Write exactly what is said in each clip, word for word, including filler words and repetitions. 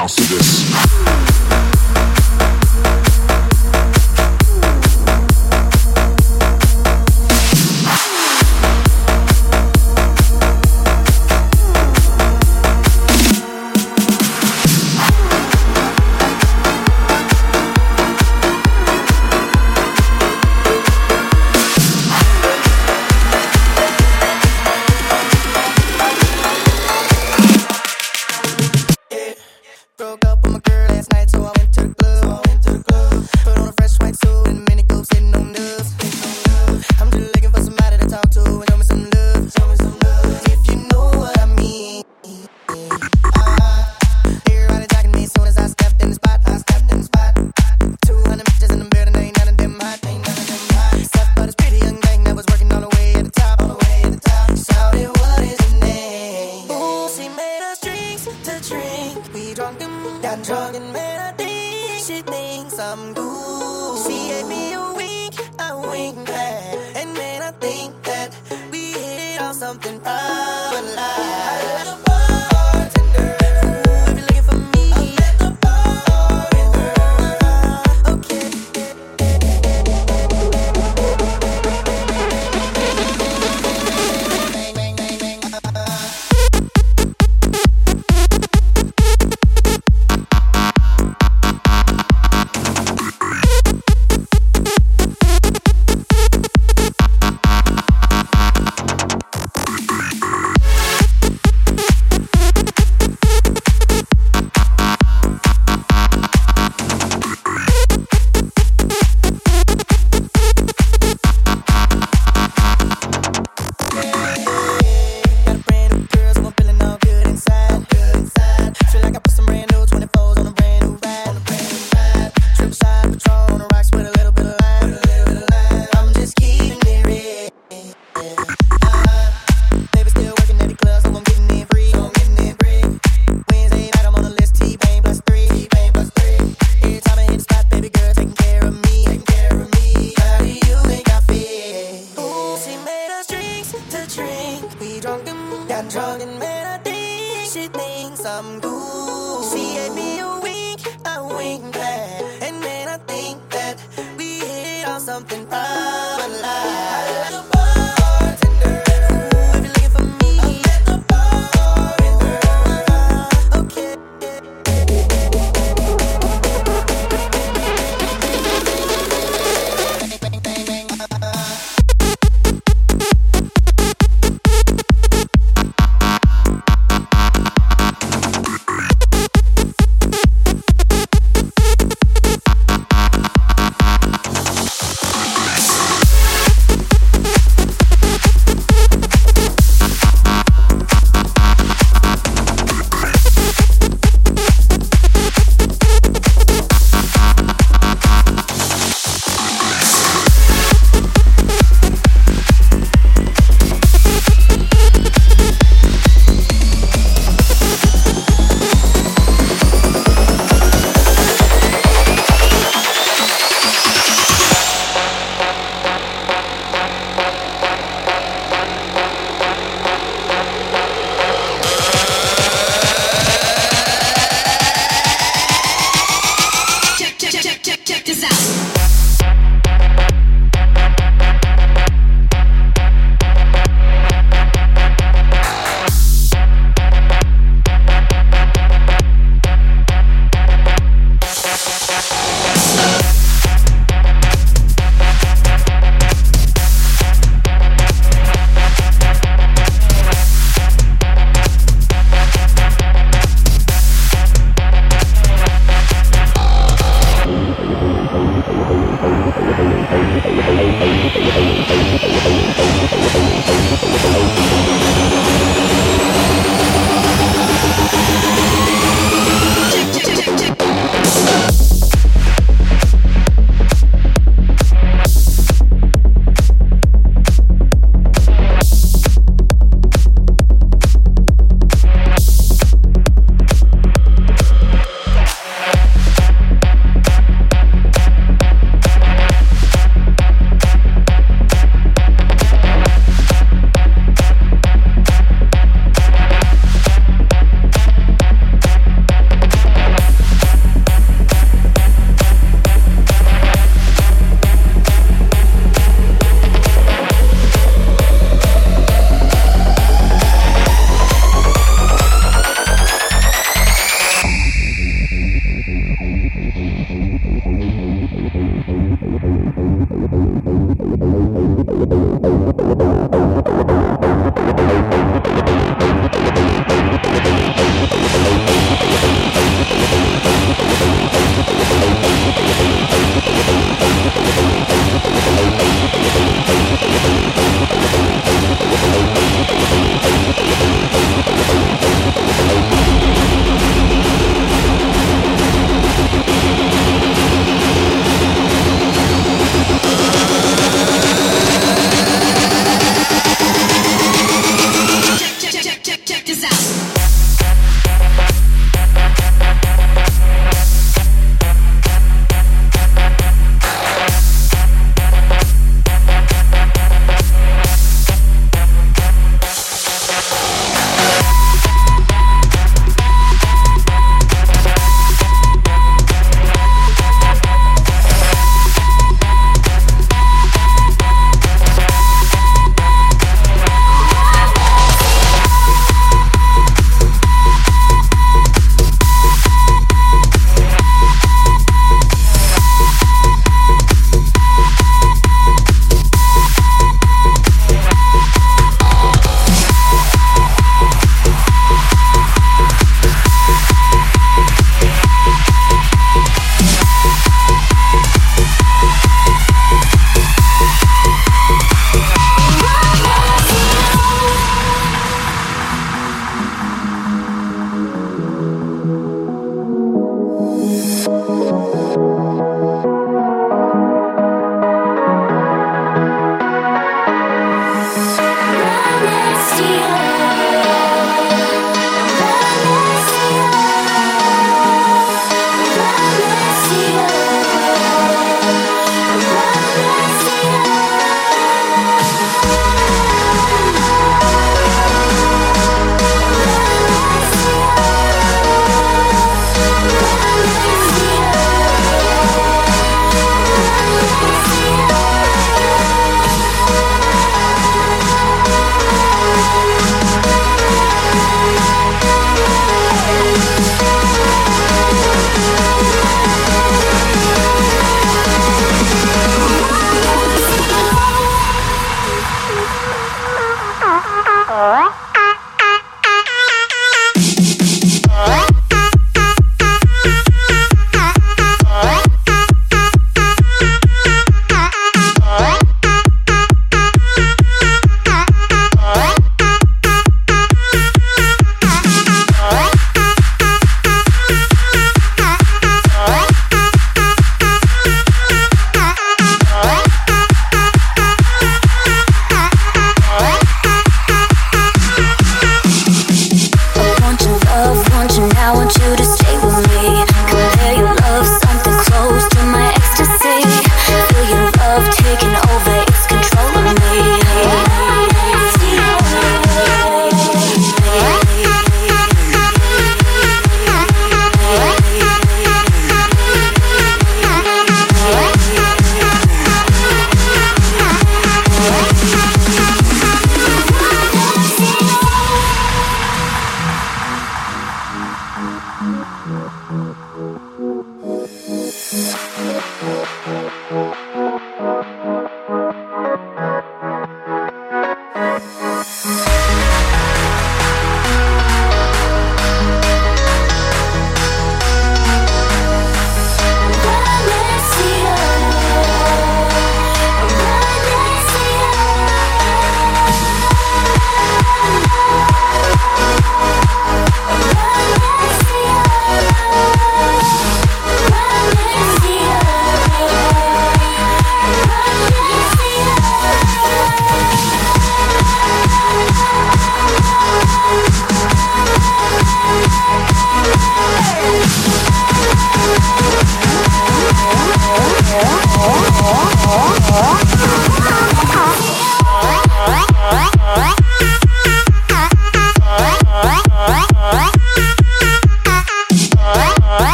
bounce to this.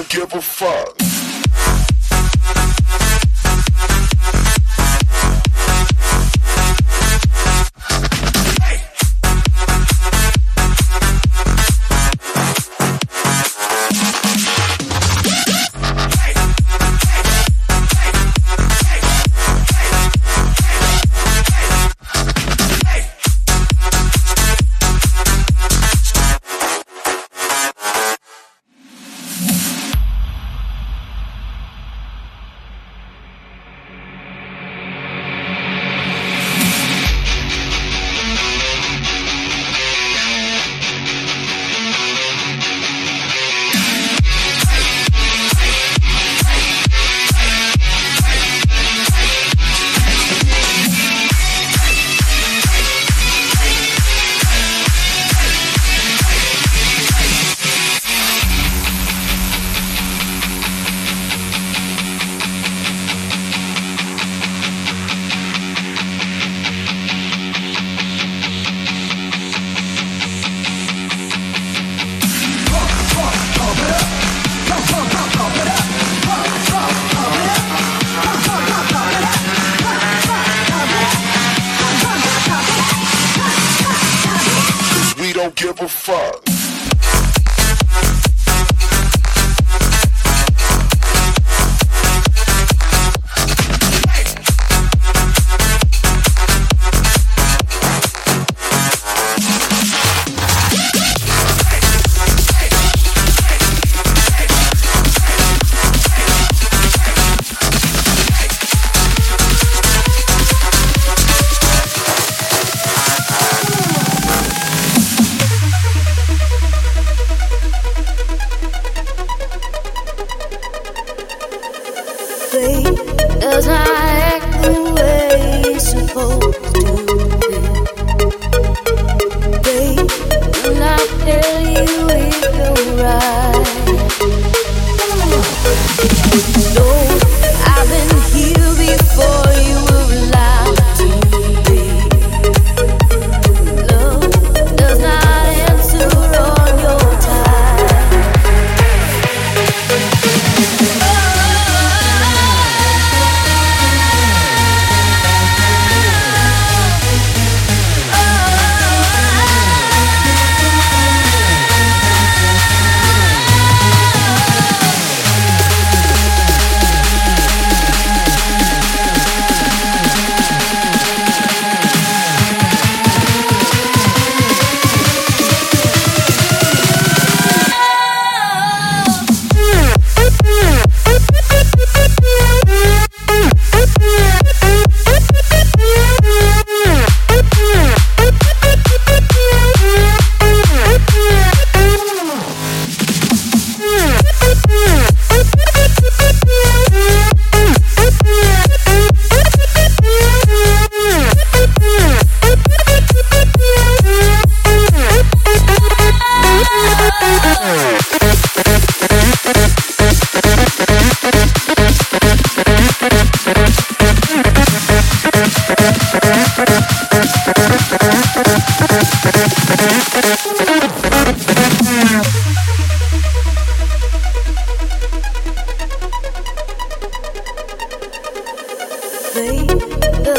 don't give a fuck. Don't give a fuck. Does not act the way it's supposed to be. Babe, when I tell you it's alright. No, I've been here before you have lied. Does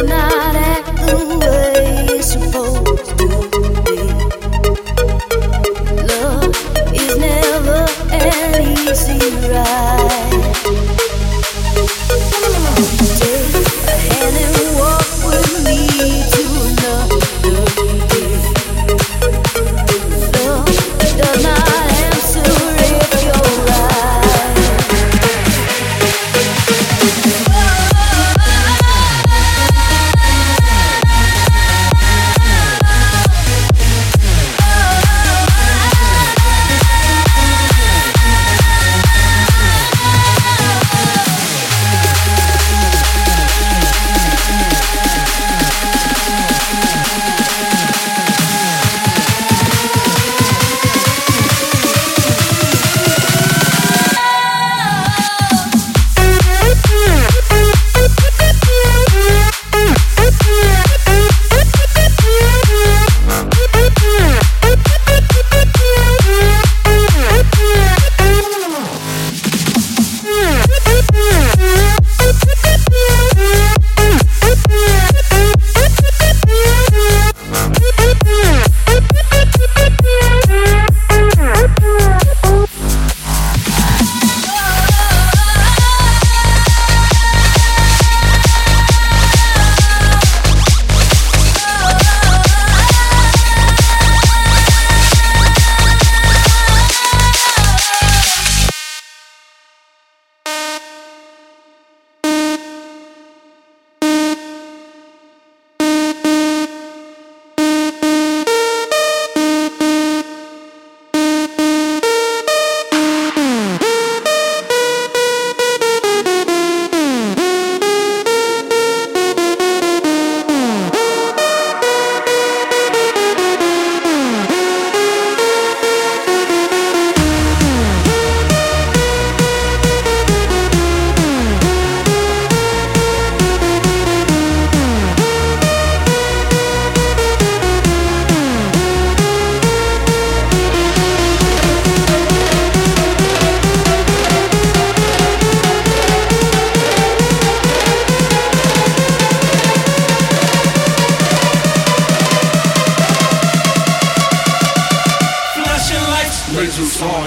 not act the way it's supposed to be. Love is never an easy ride. Take a hand and walk with me to another day. Love does not. Bye.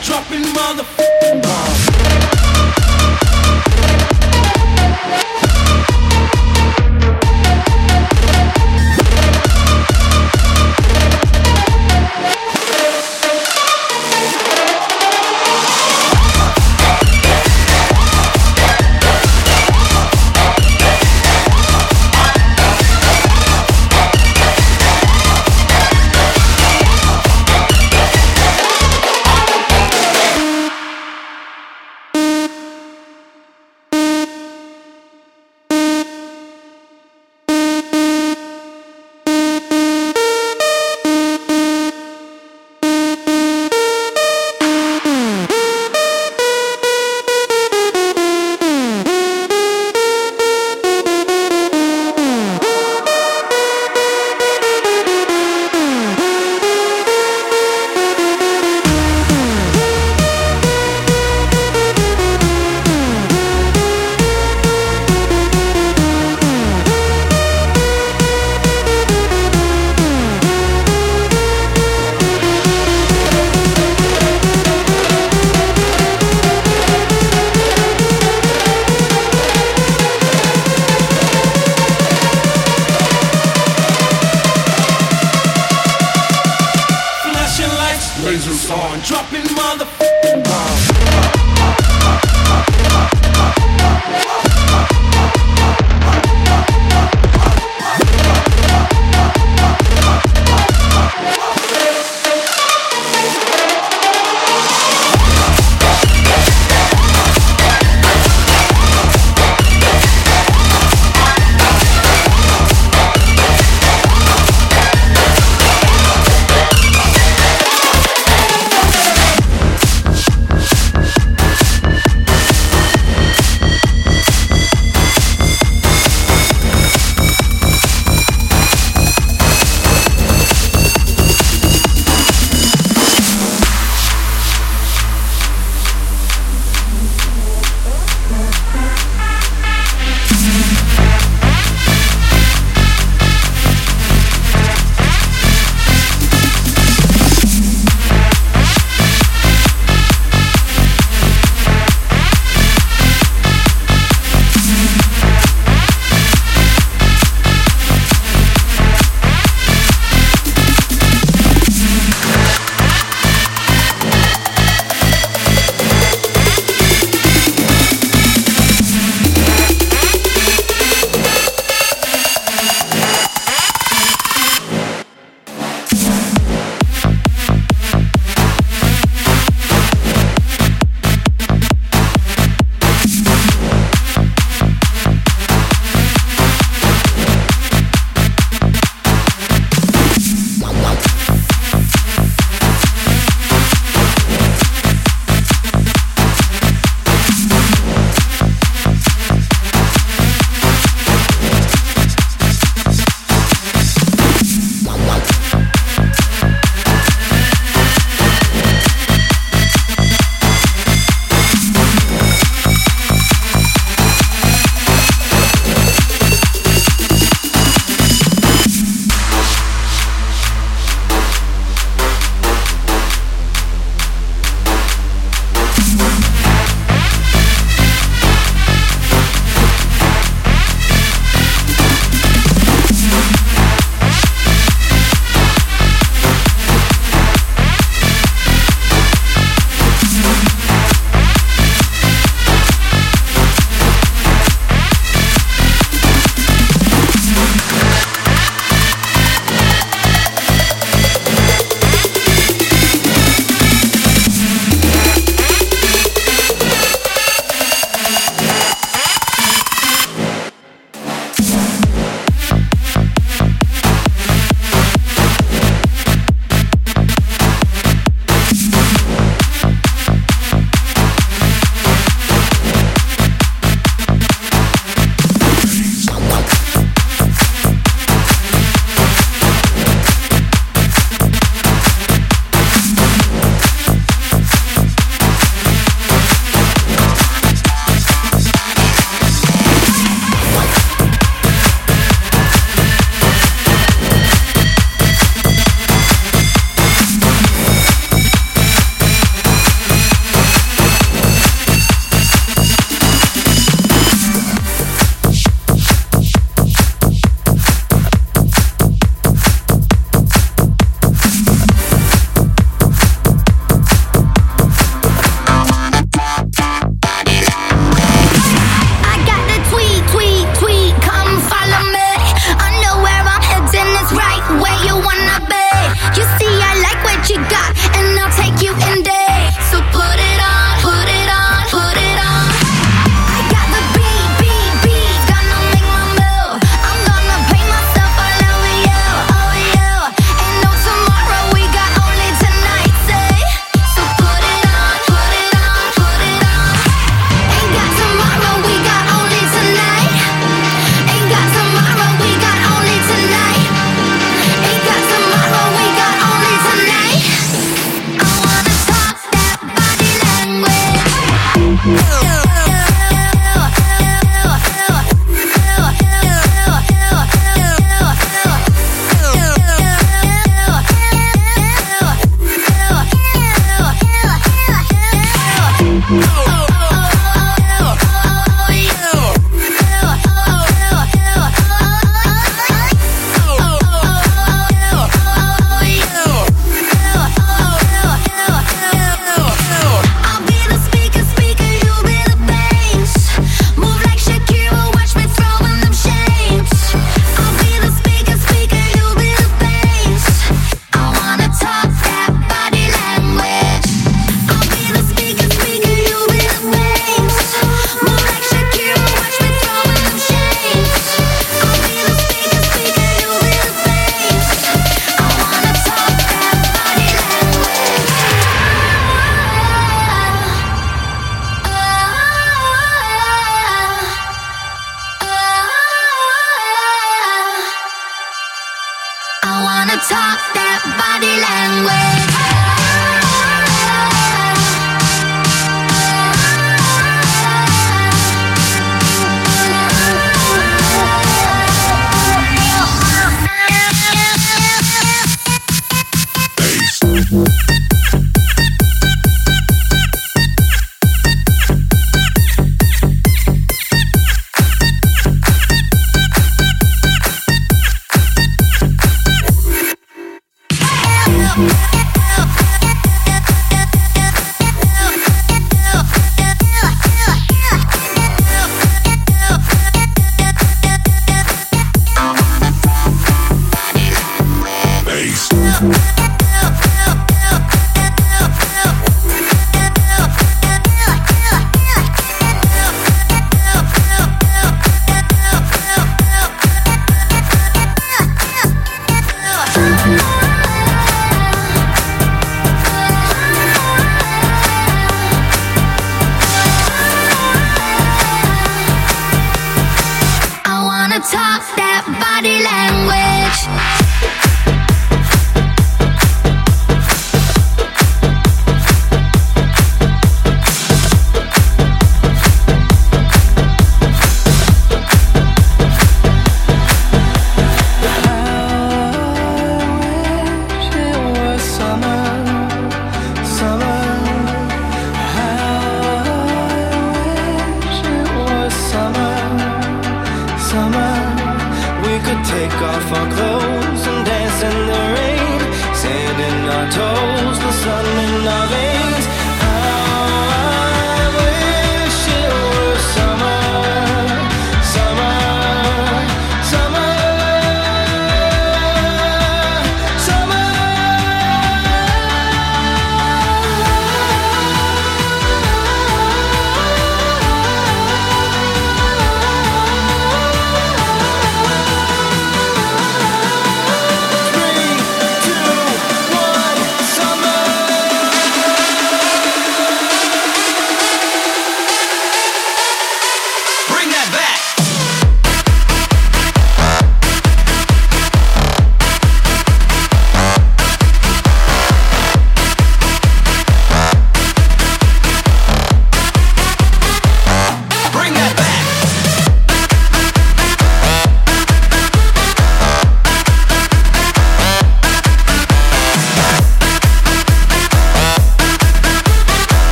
I'm dropping motherfucking bombs. Lasers on, dropping motherfucking bombs.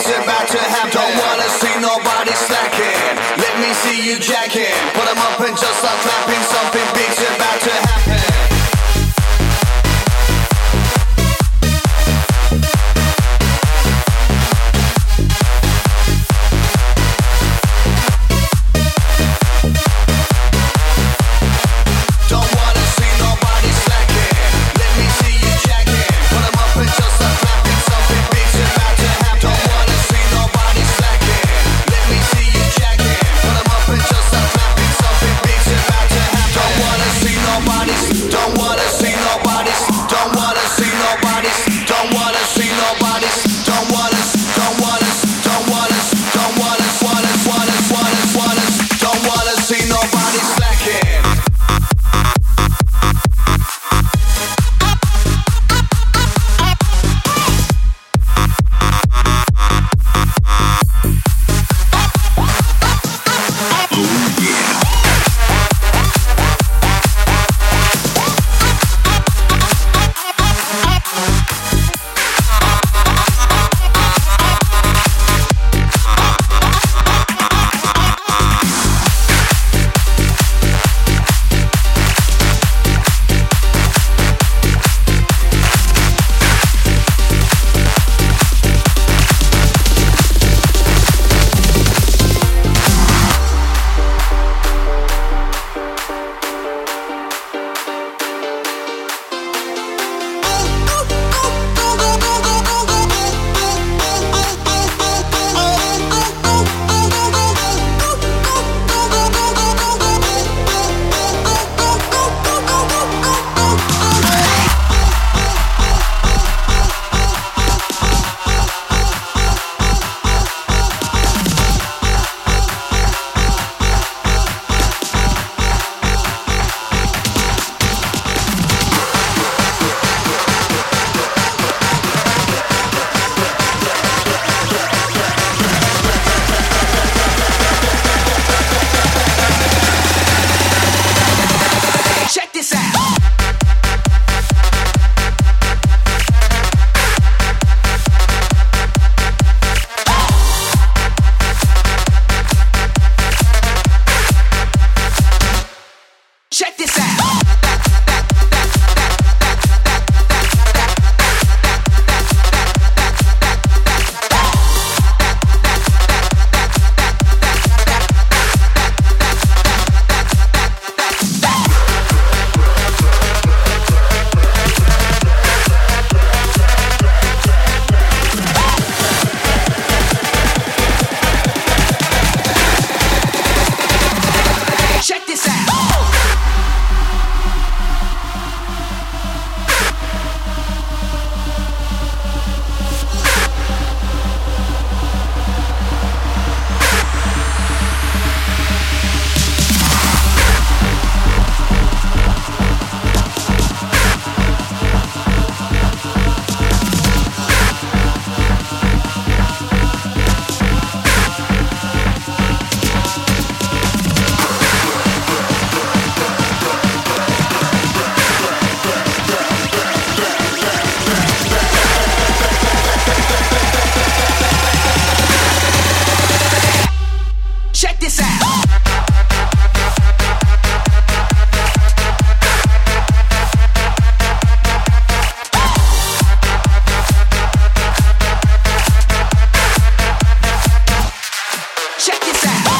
things about to happen. Don't wanna see nobody slacking. Let me see you jacking. Put them up and just start clapping. Something big's about to happen. Check this out.